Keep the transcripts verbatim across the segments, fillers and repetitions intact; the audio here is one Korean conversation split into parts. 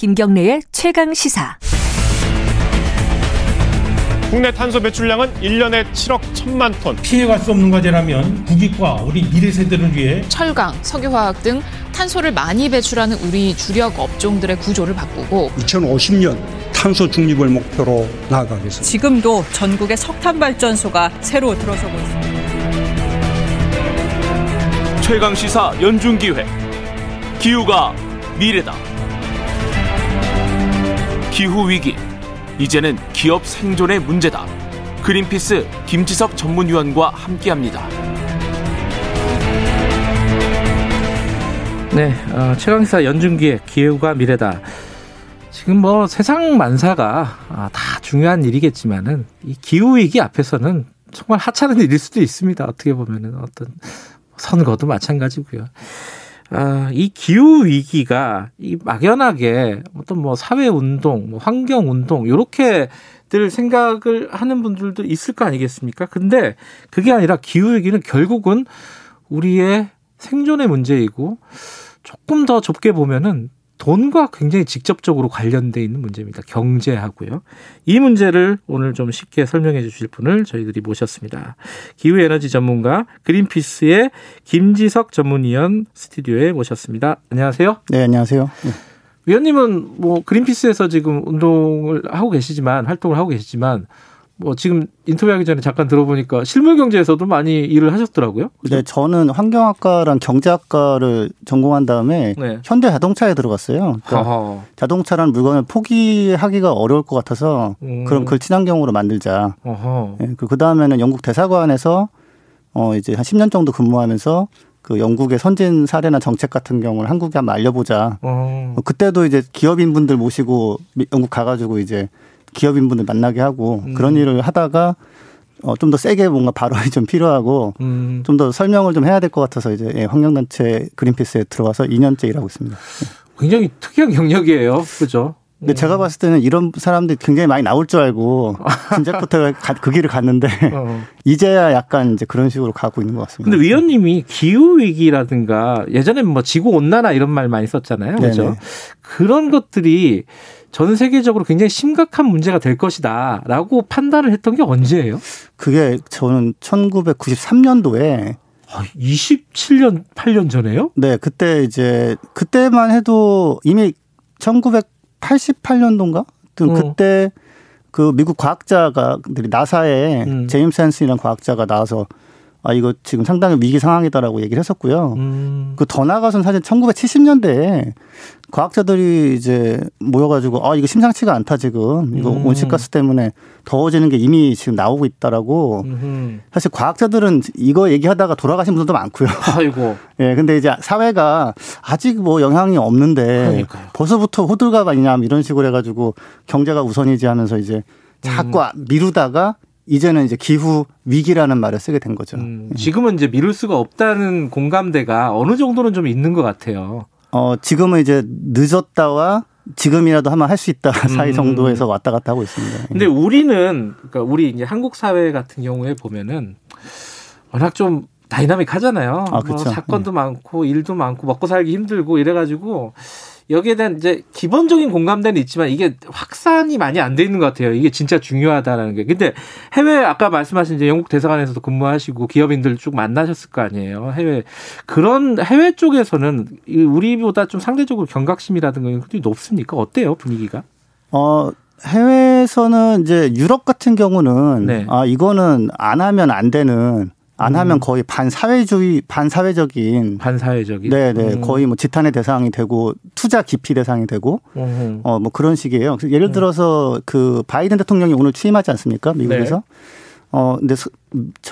김경래의 최강시사. 국내 탄소 배출량은 일 년에 칠억 천만 톤. 피해갈 수 없는 과제라면 국익과 우리 미래 세대를 위해 철강, 석유화학 등 탄소를 많이 배출하는 우리 주력 업종들의 구조를 바꾸고 이천오십 년 탄소 중립을 목표로 나아가겠습니다. 지금도 전국의 석탄발전소가 새로 들어서고 있습니다. 최강시사 연중기획. 기후가 미래다. 기후위기. 이제는 기업 생존의 문제다. 그린피스 김지석 전문위원과 함께합니다. 네, 어, 최강시사 연중기획 기후가 미래다. 지금 뭐 세상 만사가 아, 다 중요한 일이겠지만은 이 기후위기 앞에서는 정말 하찮은 일일 수도 있습니다. 어떻게 보면은 어떤 선거도 마찬가지고요. 아, 이 기후 위기가 이 막연하게 어떤 뭐 사회 운동, 뭐 환경 운동 요렇게들 생각을 하는 분들도 있을 거 아니겠습니까? 근데 그게 아니라 기후 위기는 결국은 우리의 생존의 문제이고 조금 더 좁게 보면은 돈과 굉장히 직접적으로 관련돼 있는 문제입니다. 경제하고요. 이 문제를 오늘 좀 쉽게 설명해 주실 분을 저희들이 모셨습니다. 기후에너지 전문가 그린피스의 김지석 전문위원 스튜디오에 모셨습니다. 안녕하세요. 네, 안녕하세요. 네. 위원님은 뭐 그린피스에서 지금 운동을 하고 계시지만 활동을 하고 계시지만 뭐 지금 인터뷰하기 전에 잠깐 들어보니까 실물 경제에서도 많이 일을 하셨더라고요. 그죠? 네, 저는 환경학과랑 경제학과를 전공한 다음에 네. 현대 자동차에 들어갔어요. 그러니까 자동차라는 물건을 포기하기가 어려울 것 같아서 음. 그럼 그걸 친환경으로 만들자. 네, 그 다음에는 영국 대사관에서 어 이제 한 십 년 정도 근무하면서 그 영국의 선진 사례나 정책 같은 경우를 한국에 한번 알려보자. 어. 그때도 이제 기업인분들 모시고 영국 가가지고 이제. 기업인분들 만나게 하고 음. 그런 일을 하다가 어, 좀 더 세게 뭔가 발언이 좀 필요하고 음. 좀 더 설명을 좀 해야 될 것 같아서 이제 예, 환경단체 그린피스에 들어와서 이 년째 일하고 있습니다. 굉장히 특이한 경력이에요. 그죠? 근데 음. 제가 봤을 때는 이런 사람들이 굉장히 많이 나올 줄 알고 진작부터 그 길을 갔는데 어. 이제야 약간 이제 그런 식으로 가고 있는 것 같습니다. 근데 위원님이 기후위기라든가 예전에 뭐 지구온난화 이런 말 많이 썼잖아요. 그죠? 그런 것들이 전 세계적으로 굉장히 심각한 문제가 될 것이다 라고 판단을 했던 게 언제예요? 그게 저는 천구백구십삼 년도에 아, 이십칠 년, 팔 년 전에요? 네. 그때 이제 그때만 해도 이미 천구백팔십팔 년도인가? 어. 그때 그 미국 과학자들이 나사에 음. 제임스 헨슨이라는 과학자가 나와서 아, 이거 지금 상당히 위기 상황이다라고 얘기를 했었고요. 음. 그 더 나아가서는 사실 천구백칠십 년대에 과학자들이 이제 모여가지고 아, 이거 심상치가 않다 지금. 이거 음. 온실가스 때문에 더워지는 게 이미 지금 나오고 있다라고. 음. 사실 과학자들은 이거 얘기하다가 돌아가신 분들도 많고요. 아이고. 예, 근데 이제 사회가 아직 뭐 영향이 없는데 그러니까요. 벌써부터 호들갑 아니냐 이런 식으로 해가지고 경제가 우선이지 하면서 이제 자꾸 음. 미루다가 이제는 이제 기후 위기라는 말을 쓰게 된 거죠. 음, 지금은 이제 미룰 수가 없다는 공감대가 어느 정도는 좀 있는 것 같아요. 어, 지금은 이제 늦었다와 지금이라도 한번 할 수 있다 사이 음. 정도에서 왔다 갔다 하고 있습니다. 근데 우리는, 그러니까 우리 이제 한국 사회 같은 경우에 보면은 워낙 좀 다이나믹하잖아요. 아, 그렇죠. 뭐 사건도 네. 많고 일도 많고 먹고 살기 힘들고 이래가지고. 여기에 대한 이제 기본적인 공감대는 있지만 이게 확산이 많이 안 돼 있는 것 같아요. 이게 진짜 중요하다라는 게. 근데 해외 아까 말씀하신 이제 영국 대사관에서도 근무하시고 기업인들 쭉 만나셨을 거 아니에요. 해외 그런 해외 쪽에서는 우리보다 좀 상대적으로 경각심이라든가 이런 것들이 높습니까? 어때요 분위기가? 어 해외에서는 이제 유럽 같은 경우는 네. 아 이거는 안 하면 안 되는. 안 하면 음. 거의 반사회주의, 반사회적인. 반사회적인. 네네. 음. 거의 뭐 지탄의 대상이 되고, 투자 기피 대상이 되고, 음. 어, 뭐 그런 식이에요. 예를 들어서 음. 그 바이든 대통령이 오늘 취임하지 않습니까? 미국에서. 네. 어, 근데 서,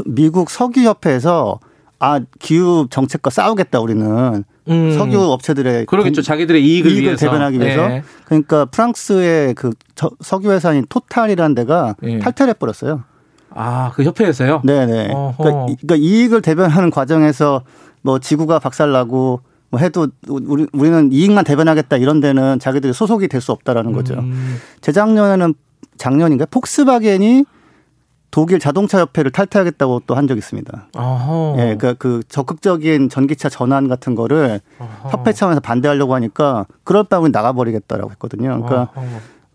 미국 석유협회에서 아, 기후 정책과 싸우겠다, 우리는. 음. 석유 업체들의. 그러겠죠. 자기들의 이익을, 이익을 위해서. 대변하기 위해서. 네. 그러니까 프랑스의 그 석유회사인 토탈이라는 데가 네. 탈퇴를 해버렸어요. 아, 그 협회에서요? 네네. 그러니까, 그러니까 이익을 대변하는 과정에서 뭐 지구가 박살나고 뭐 해도 우리, 우리는 이익만 대변하겠다 이런 데는 자기들이 소속이 될 수 없다라는 거죠. 음. 재작년에는 작년인가 폭스바겐이 독일 자동차 협회를 탈퇴하겠다고 또 한 적이 있습니다. 아하. 예, 그러니까 그 적극적인 전기차 전환 같은 거를 아하. 협회 차원에서 반대하려고 하니까 그럴 바에는 나가버리겠다라고 했거든요. 그러니까 아하.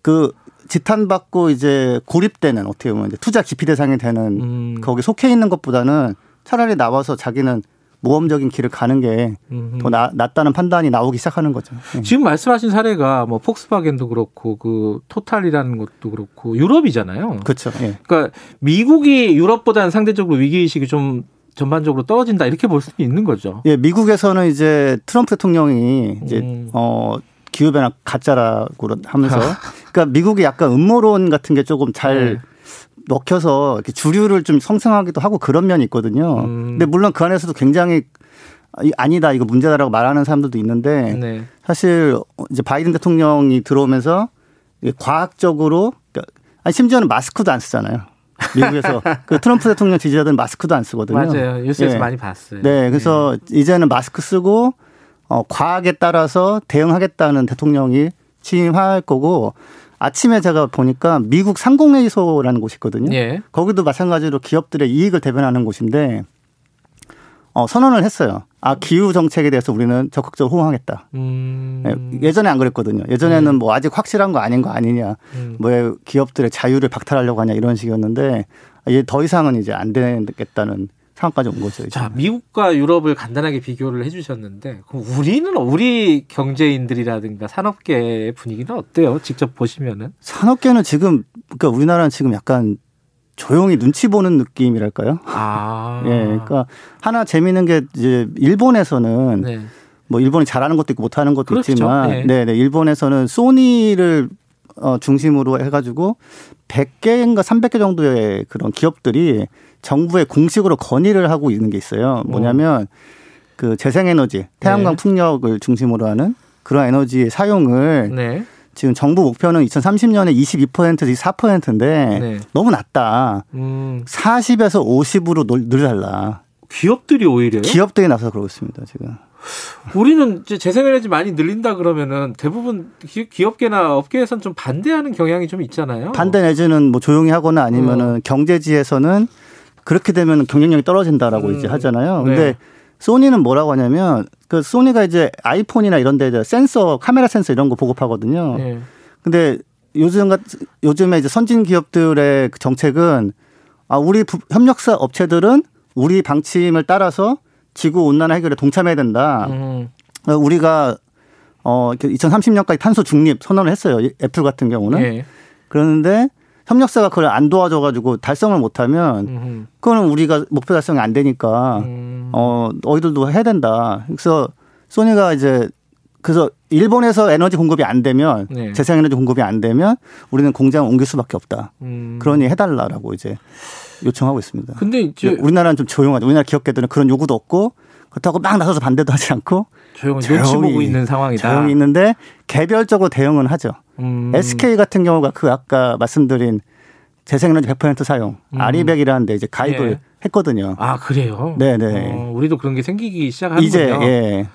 그 지탄받고 이제 고립되는 어떻게 보면 이제 투자 기피 대상이 되는 음. 거기 속해 있는 것보다는 차라리 나와서 자기는 모험적인 길을 가는 게 더 낫다는 판단이 나오기 시작하는 거죠. 네. 지금 말씀하신 사례가 뭐 폭스바겐도 그렇고 그 토탈이라는 것도 그렇고 유럽이잖아요. 그렇죠. 네. 그러니까 미국이 유럽보다는 상대적으로 위기의식이 좀 전반적으로 떨어진다 이렇게 볼 수도 있는 거죠. 예, 네. 미국에서는 이제 트럼프 대통령이 이제 음. 어. 기후변화 가짜라고 하면서 그러니까 미국이 약간 음모론 같은 게 조금 잘 네. 먹혀서 이렇게 주류를 좀 성장하기도 하고 그런 면이 있거든요. 음. 근데 물론 그 안에서도 굉장히 아니다 이거 문제다라고 말하는 사람들도 있는데 네. 사실 이제 바이든 대통령이 들어오면서 과학적으로 아니 심지어는 마스크도 안 쓰잖아요. 미국에서 그 트럼프 대통령 지지자들은 마스크도 안 쓰거든요. 맞아요. 뉴스에서 네. 많이 봤어요. 네, 그래서 네. 이제는 마스크 쓰고 어, 과학에 따라서 대응하겠다는 대통령이 취임할 거고 아침에 제가 보니까 미국 상공회의소라는 곳이 있거든요. 예. 거기도 마찬가지로 기업들의 이익을 대변하는 곳인데 어, 선언을 했어요. 아, 기후 정책에 대해서 우리는 적극적으로 호응하겠다. 음. 예전에 안 그랬거든요. 예전에는 뭐 아직 확실한 거 아닌 거 아니냐. 음. 뭐 기업들의 자유를 박탈하려고 하냐 이런 식이었는데 이제 더 이상은 이제 안 되겠다는 상황까지 온 거죠. 자, 미국과 유럽을 간단하게 비교를 해주셨는데 그럼 우리는 우리 경제인들이라든가 산업계의 분위기는 어때요? 직접 보시면은 산업계는 지금 그러니까 우리나라는 지금 약간 조용히 눈치 보는 느낌이랄까요? 아, 예, 그러니까 하나 재미있는 게 이제 일본에서는 네. 뭐 일본이 잘하는 것도 있고 못하는 것도 그렇죠. 있지만, 네. 네, 네, 일본에서는 소니를 어, 중심으로 해가지고 백 개인가 삼백 개 정도의 그런 기업들이 정부에 공식으로 건의를 하고 있는 게 있어요. 뭐냐면 그 재생에너지, 태양광 네. 풍력을 중심으로 하는 그런 에너지의 사용을 네. 지금 정부 목표는 이천삼십 년에 이십이 퍼센트에서 사 퍼센트인데 네. 너무 낮다. 음. 사십에서 오십으로 늘려달라. 기업들이 오히려 기업들이 나서서 그러고 있습니다. 지금. 우리는 재생에너지 많이 늘린다 그러면은 대부분 기업계나 업계에선 좀 반대하는 경향이 좀 있잖아요. 반대 내지는 뭐 조용히 하거나 아니면은 음. 경제지에서는 그렇게 되면 경쟁력이 떨어진다라고 음. 이제 하잖아요. 근데 네. 소니는 뭐라고 하냐면 그 소니가 이제 아이폰이나 이런 데 센서, 카메라 센서 이런 거 보급하거든요. 네. 근데 요즘 요즘에 이제 선진 기업들의 정책은 아 우리 협력사 업체들은 우리 방침을 따라서 지구 온난화 해결에 동참해야 된다. 음. 우리가 어 이천삼십 년까지 탄소 중립 선언을 했어요. 애플 같은 경우는. 네. 그런데 협력사가 그걸 안 도와줘가지고 달성을 못하면 음. 그거는 우리가 목표 달성이 안 되니까 음. 어 너희들도 해야 된다. 그래서 소니가 이제 그래서 일본에서 에너지 공급이 안 되면 네. 재생에너지 공급이 안 되면 우리는 공장 옮길 수밖에 없다. 음. 그러니 해달라라고 이제. 요청하고 있습니다. 근데 이제 우리나라는 좀 조용하죠. 우리나라 기업계들은 그런 요구도 없고 그렇다고 막 나서서 반대도 하지 않고 조용히, 조용히 눈치 보고 있는 상황이다. 조용히 있는데 개별적으로 대응은 하죠. 음. 에스케이 같은 경우가 그 아까 말씀드린 재생에너지 백 퍼센트 사용 음. 알이백이라는 데 이제 가입을 예. 했거든요. 아 그래요? 네네. 어, 우리도 그런 게 생기기 시작하는 이제, 거죠. 예.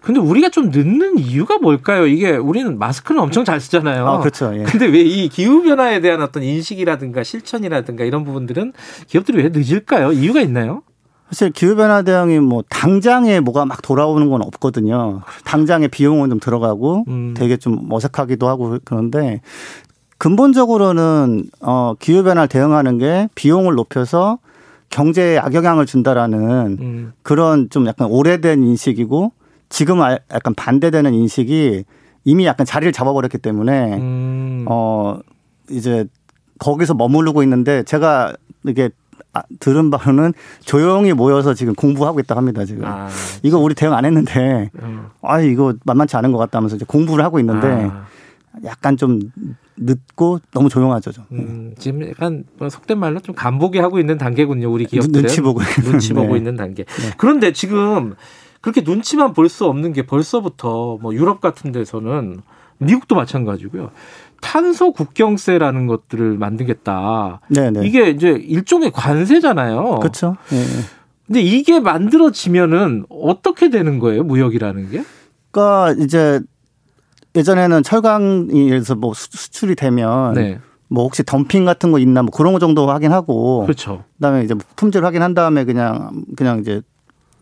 근데 우리가 좀 늦는 이유가 뭘까요? 이게 우리는 마스크는 엄청 잘 쓰잖아요. 아, 그렇죠. 예. 근데 왜 이 기후변화에 대한 어떤 인식이라든가 실천이라든가 이런 부분들은 기업들이 왜 늦을까요? 이유가 있나요? 사실 기후변화 대응이 뭐 당장에 뭐가 막 돌아오는 건 없거든요. 당장에 비용은 좀 들어가고 음. 되게 좀 어색하기도 하고 그런데 근본적으로는 어, 기후변화를 대응하는 게 비용을 높여서 경제에 악영향을 준다라는 음. 그런 좀 약간 오래된 인식이고 지금 약간 반대되는 인식이 이미 약간 자리를 잡아버렸기 때문에 음. 어 이제 거기서 머무르고 있는데 제가 이게 들은 바로는 조용히 모여서 지금 공부하고 있다고 합니다. 지금 아. 이거 우리 대응 안 했는데 음. 아 이거 만만치 않은 것 같다면서 이제 공부를 하고 있는데 아. 약간 좀 늦고 너무 조용하죠. 좀. 음, 지금 약간 속된 말로 좀 간보기 하고 있는 단계군요. 우리 기업들은 눈치 보고 눈치 보고 네. 있는 단계. 네. 그런데 지금 그렇게 눈치만 볼 수 없는 게 벌써부터 뭐 유럽 같은 데서는 미국도 마찬가지고요. 탄소 국경세라는 것들을 만들겠다. 네네. 이게 이제 일종의 관세잖아요. 그렇죠. 근데 이게 만들어지면은 어떻게 되는 거예요? 무역이라는 게? 그러니까 이제 예전에는 철강에서 뭐 수출이 되면 네. 뭐 혹시 덤핑 같은 거 있나 뭐 그런 거 정도 확인하고, 그렇죠. 그다음에 이제 품질 확인한 다음에 그냥 그냥 이제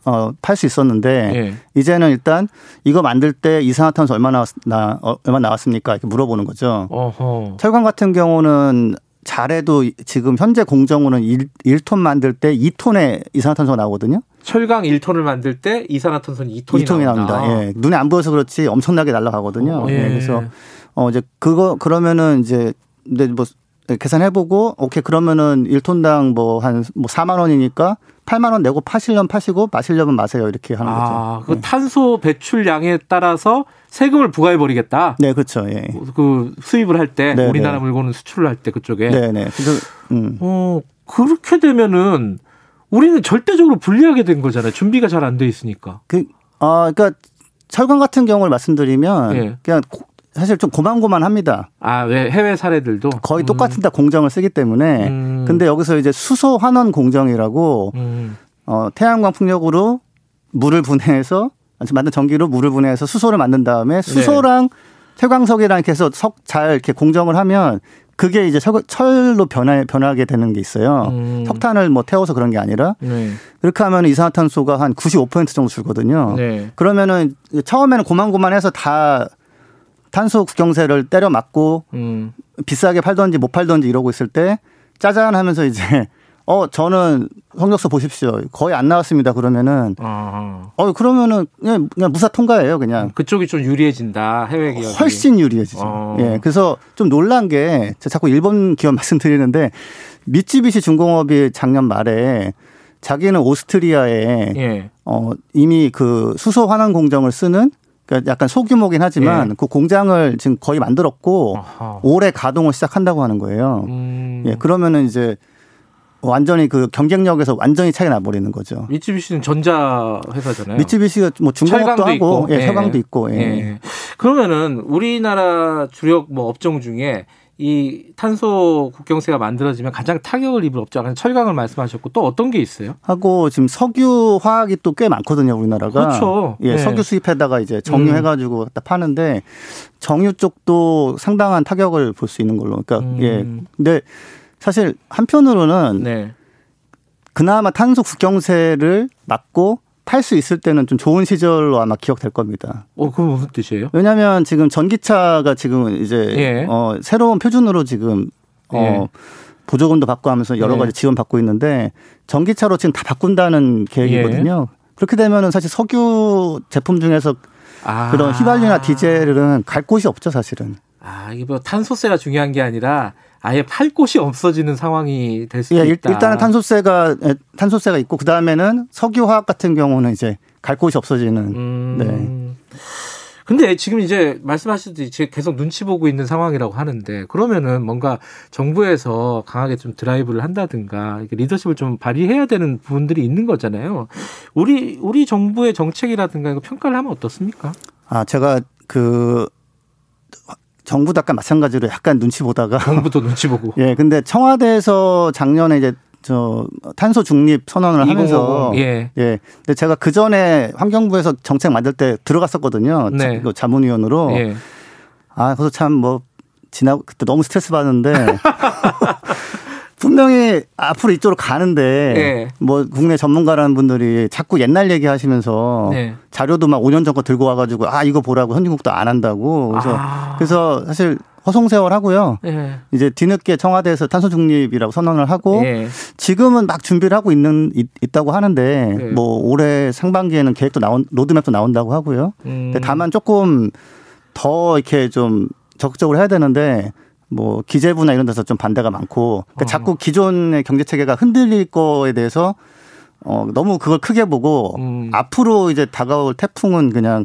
어, 팔 수 있었는데 예. 이제는 일단 이거 만들 때 이산화탄소 얼마 나왔, 나 어, 얼마 나왔습니까? 이렇게 물어보는 거죠. 어허. 철강 같은 경우는 잘해도 지금 현재 공정으로는 일 톤 만들 때 이 톤의 이산화탄소가 나오거든요. 철강 일 톤을 만들 때 이산화탄소는 이 톤이, 이 톤이 나옵니다. 나옵니다. 예. 눈에 안 보여서 그렇지 엄청나게 날아가거든요. 어, 예. 예. 그래서 어, 이제 그거 그러면은 이제 근데 뭐 계산해보고 오케이 그러면은 일 톤당 뭐 한 뭐 사만 원이니까 팔만 원 내고 파시려면 파시고 마시려면 마세요 이렇게 하는 거죠. 아, 그 네. 탄소 배출량에 따라서 세금을 부과해버리겠다. 네, 그렇죠. 예. 그 수입을 할 때 우리나라 물건을 수출을 할 때 그쪽에. 네, 네. 음. 어, 그렇게 되면은 우리는 절대적으로 불리하게 된 거잖아요. 준비가 잘 안 돼 있으니까. 그, 아, 그러니까 철강 같은 경우를 말씀드리면 예. 그냥. 사실 좀 고만고만합니다. 아, 왜 해외 사례들도 거의 똑같은 다 음. 공정을 쓰기 때문에. 음. 근데 여기서 이제 수소 환원 공정이라고 음. 어, 태양광 풍력으로 물을 분해해서 만든 전기로 물을 분해해서 수소를 만든 다음에 수소랑 네. 철광석이랑 이렇게 해서 석, 잘 이렇게 공정을 하면 그게 이제 철, 철로 변화, 변하게 되는 게 있어요. 음. 석탄을 뭐 태워서 그런 게 아니라. 네. 그렇게 하면 이산화탄소가 한 구십오 퍼센트 정도 줄거든요. 네. 그러면은 처음에는 고만고만해서 다 탄소 국경세를 때려 맞고 음. 비싸게 팔던지 못 팔던지 이러고 있을 때 짜잔 하면서 이제 어 저는 성적서 보십시오 거의 안 나왔습니다 그러면은 아. 어 그러면은 그냥, 그냥 무사 통과예요 그냥 그쪽이 좀 유리해진다 해외 기업이 훨씬 유리해지죠. 아. 예 그래서 좀 놀란 게 제가 자꾸 일본 기업 말씀드리는데 미츠비시 중공업이 작년 말에 자기는 오스트리아에 예. 어 이미 그 수소 환원 공정을 쓰는 약간 소규모긴 하지만 예. 그 공장을 지금 거의 만들었고 아하. 올해 가동을 시작한다고 하는 거예요. 음. 예, 그러면은 이제 완전히 그 경쟁력에서 완전히 차이 나버리는 거죠. 미츠비시는 전자 회사잖아요. 미츠비시가 뭐 중공업도 하고 예, 철강도 있고. 예. 예. 그러면은 우리나라 주력 뭐 업종 중에 이 탄소 국경세가 만들어지면 가장 타격을 입을 업종은 철강을 말씀하셨고 또 어떤 게 있어요? 하고 지금 석유 화학이 또 꽤 많거든요 우리나라가. 그렇죠. 예, 네. 석유 수입에다가 이제 정유 음. 해가지고 딱 파는데 정유 쪽도 상당한 타격을 볼 수 있는 걸로. 그러니까 음. 예. 근데 사실 한편으로는 네. 그나마 탄소 국경세를 막고 팔 수 있을 때는 좀 좋은 시절로 아마 기억될 겁니다. 어, 그건 무슨 뜻이에요? 왜냐하면 지금 전기차가 지금 이제 예. 어, 새로운 표준으로 지금 어, 예. 보조금도 받고 하면서 여러 가지 예. 지원 받고 있는데 전기차로 지금 다 바꾼다는 계획이거든요. 예. 그렇게 되면은 사실 석유 제품 중에서 아. 그런 휘발유나 디젤은 갈 곳이 없죠, 사실은. 아, 이게 뭐 탄소세가 중요한 게 아니라. 아예 팔 곳이 없어지는 상황이 될 수 예, 있다. 일단은 탄소세가 탄소세가 있고 그 다음에는 석유화학 같은 경우는 이제 갈 곳이 없어지는. 음. 네. 근데 지금 이제 말씀하셨듯이 계속 눈치 보고 있는 상황이라고 하는데 그러면은 뭔가 정부에서 강하게 좀 드라이브를 한다든가 리더십을 좀 발휘해야 되는 부분들이 있는 거잖아요. 우리 우리 정부의 정책이라든가 이거 평가를 하면 어떻습니까? 아 제가 그. 정부도 아까 마찬가지로 약간 눈치 보다가. 정부도 눈치 보고. 예, 근데 청와대에서 작년에 이제 저 탄소 중립 선언을 이공오공. 하면서. 예. 예. 근데 제가 그 전에 환경부에서 정책 만들 때 들어갔었거든요. 네. 자문위원으로. 예. 아, 그래서 참 뭐 지나 그때 너무 스트레스 받는데. 분명히 앞으로 이쪽으로 가는데 네. 뭐 국내 전문가라는 분들이 자꾸 옛날 얘기하시면서 네. 자료도 막 오 년 전 거 들고 와가지고 아 이거 보라고 선진국도 안 한다고 그래서 아. 그래서 사실 허송세월하고요. 네. 이제 뒤늦게 청와대에서 탄소 중립이라고 선언을 하고 네. 지금은 막 준비를 하고 있는 있, 있다고 하는데 네. 뭐 올해 상반기에는 계획도 나온 로드맵도 나온다고 하고요. 음. 근데 다만 조금 더 이렇게 좀 적극적으로 해야 되는데. 뭐 기재부나 이런 데서 좀 반대가 많고 그러니까 어. 자꾸 기존의 경제 체계가 흔들릴 거에 대해서 어, 너무 그걸 크게 보고 음. 앞으로 이제 다가올 태풍은 그냥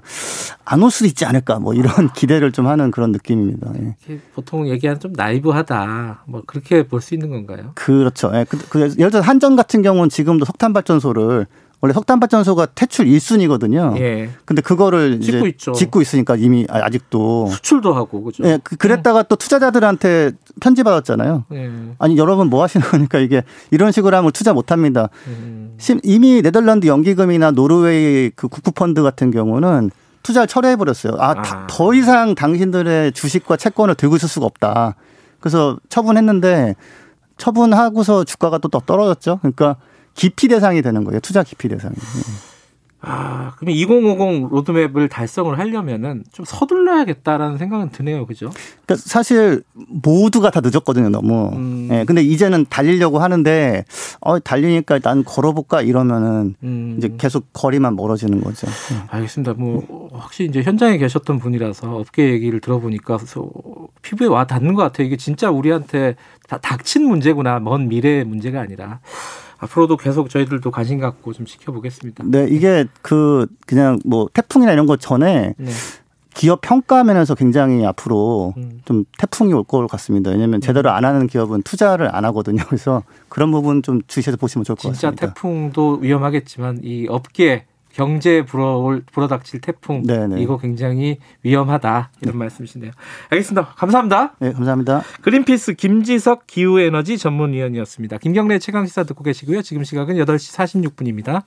안 올 수도 있지 않을까 뭐 이런 기대를 좀 하는 그런 느낌입니다. 예. 보통 얘기하는 좀 나이브하다 뭐 그렇게 볼 수 있는 건가요? 그렇죠. 예. 그, 그, 예를 들어 한전 같은 경우는 지금도 석탄 발전소를 원래 석탄 발전소가 퇴출 일 순위거든요. 예. 근데 그거를 짓고 이제 있죠. 짓고 있으니까 이미 아직도 수출도 하고 그죠. 예. 그랬다가 또 투자자들한테 편지 받았잖아요. 예. 아니 여러분 뭐 하시는 거니까 이게 이런 식으로 하면 투자 못 합니다. 음. 이미 네덜란드 연기금이나 노르웨이 그 국부펀드 같은 경우는 투자를 철회해 버렸어요. 아, 아. 더 이상 당신들의 주식과 채권을 들고 있을 수가 없다. 그래서 처분했는데 처분하고서 주가가 또 떨어졌죠. 그러니까 기피 대상이 되는 거예요. 투자 기피 대상이. 아, 그럼 이천오십 로드맵을 달성을 하려면은 좀 서둘러야겠다라는 생각은 드네요, 그죠? 그러니까 사실 모두가 다 늦었거든요, 너무. 음. 예, 근데 이제는 달리려고 하는데, 어, 달리니까 난 걸어볼까 이러면은 음. 이제 계속 거리만 멀어지는 거죠. 예. 알겠습니다. 뭐 확실히 이제 현장에 계셨던 분이라서 업계 얘기를 들어보니까 피부에 와 닿는 것 같아요. 이게 진짜 우리한테 다 닥친 문제구나, 먼 미래의 문제가 아니라. 앞으로도 계속 저희들도 관심 갖고 좀 지켜보겠습니다. 네, 이게 그 그냥 뭐 태풍이나 이런 것 전에 네. 기업 평가면에서 굉장히 앞으로 음. 좀 태풍이 올 것 같습니다. 왜냐하면 네. 제대로 안 하는 기업은 투자를 안 하거든요. 그래서 그런 부분 좀 주시해서 보시면 좋을 것 진짜 같습니다. 진짜 태풍도 위험하겠지만 이 업계 경제에 불어올 불어닥칠 태풍 네네. 이거 굉장히 위험하다 이런 네. 말씀이시네요. 알겠습니다. 감사합니다. 네, 감사합니다. 그린피스 김지석 기후에너지 전문위원이었습니다. 김경래 최강시사 듣고 계시고요. 지금 시각은 여덟 시 사십육 분입니다.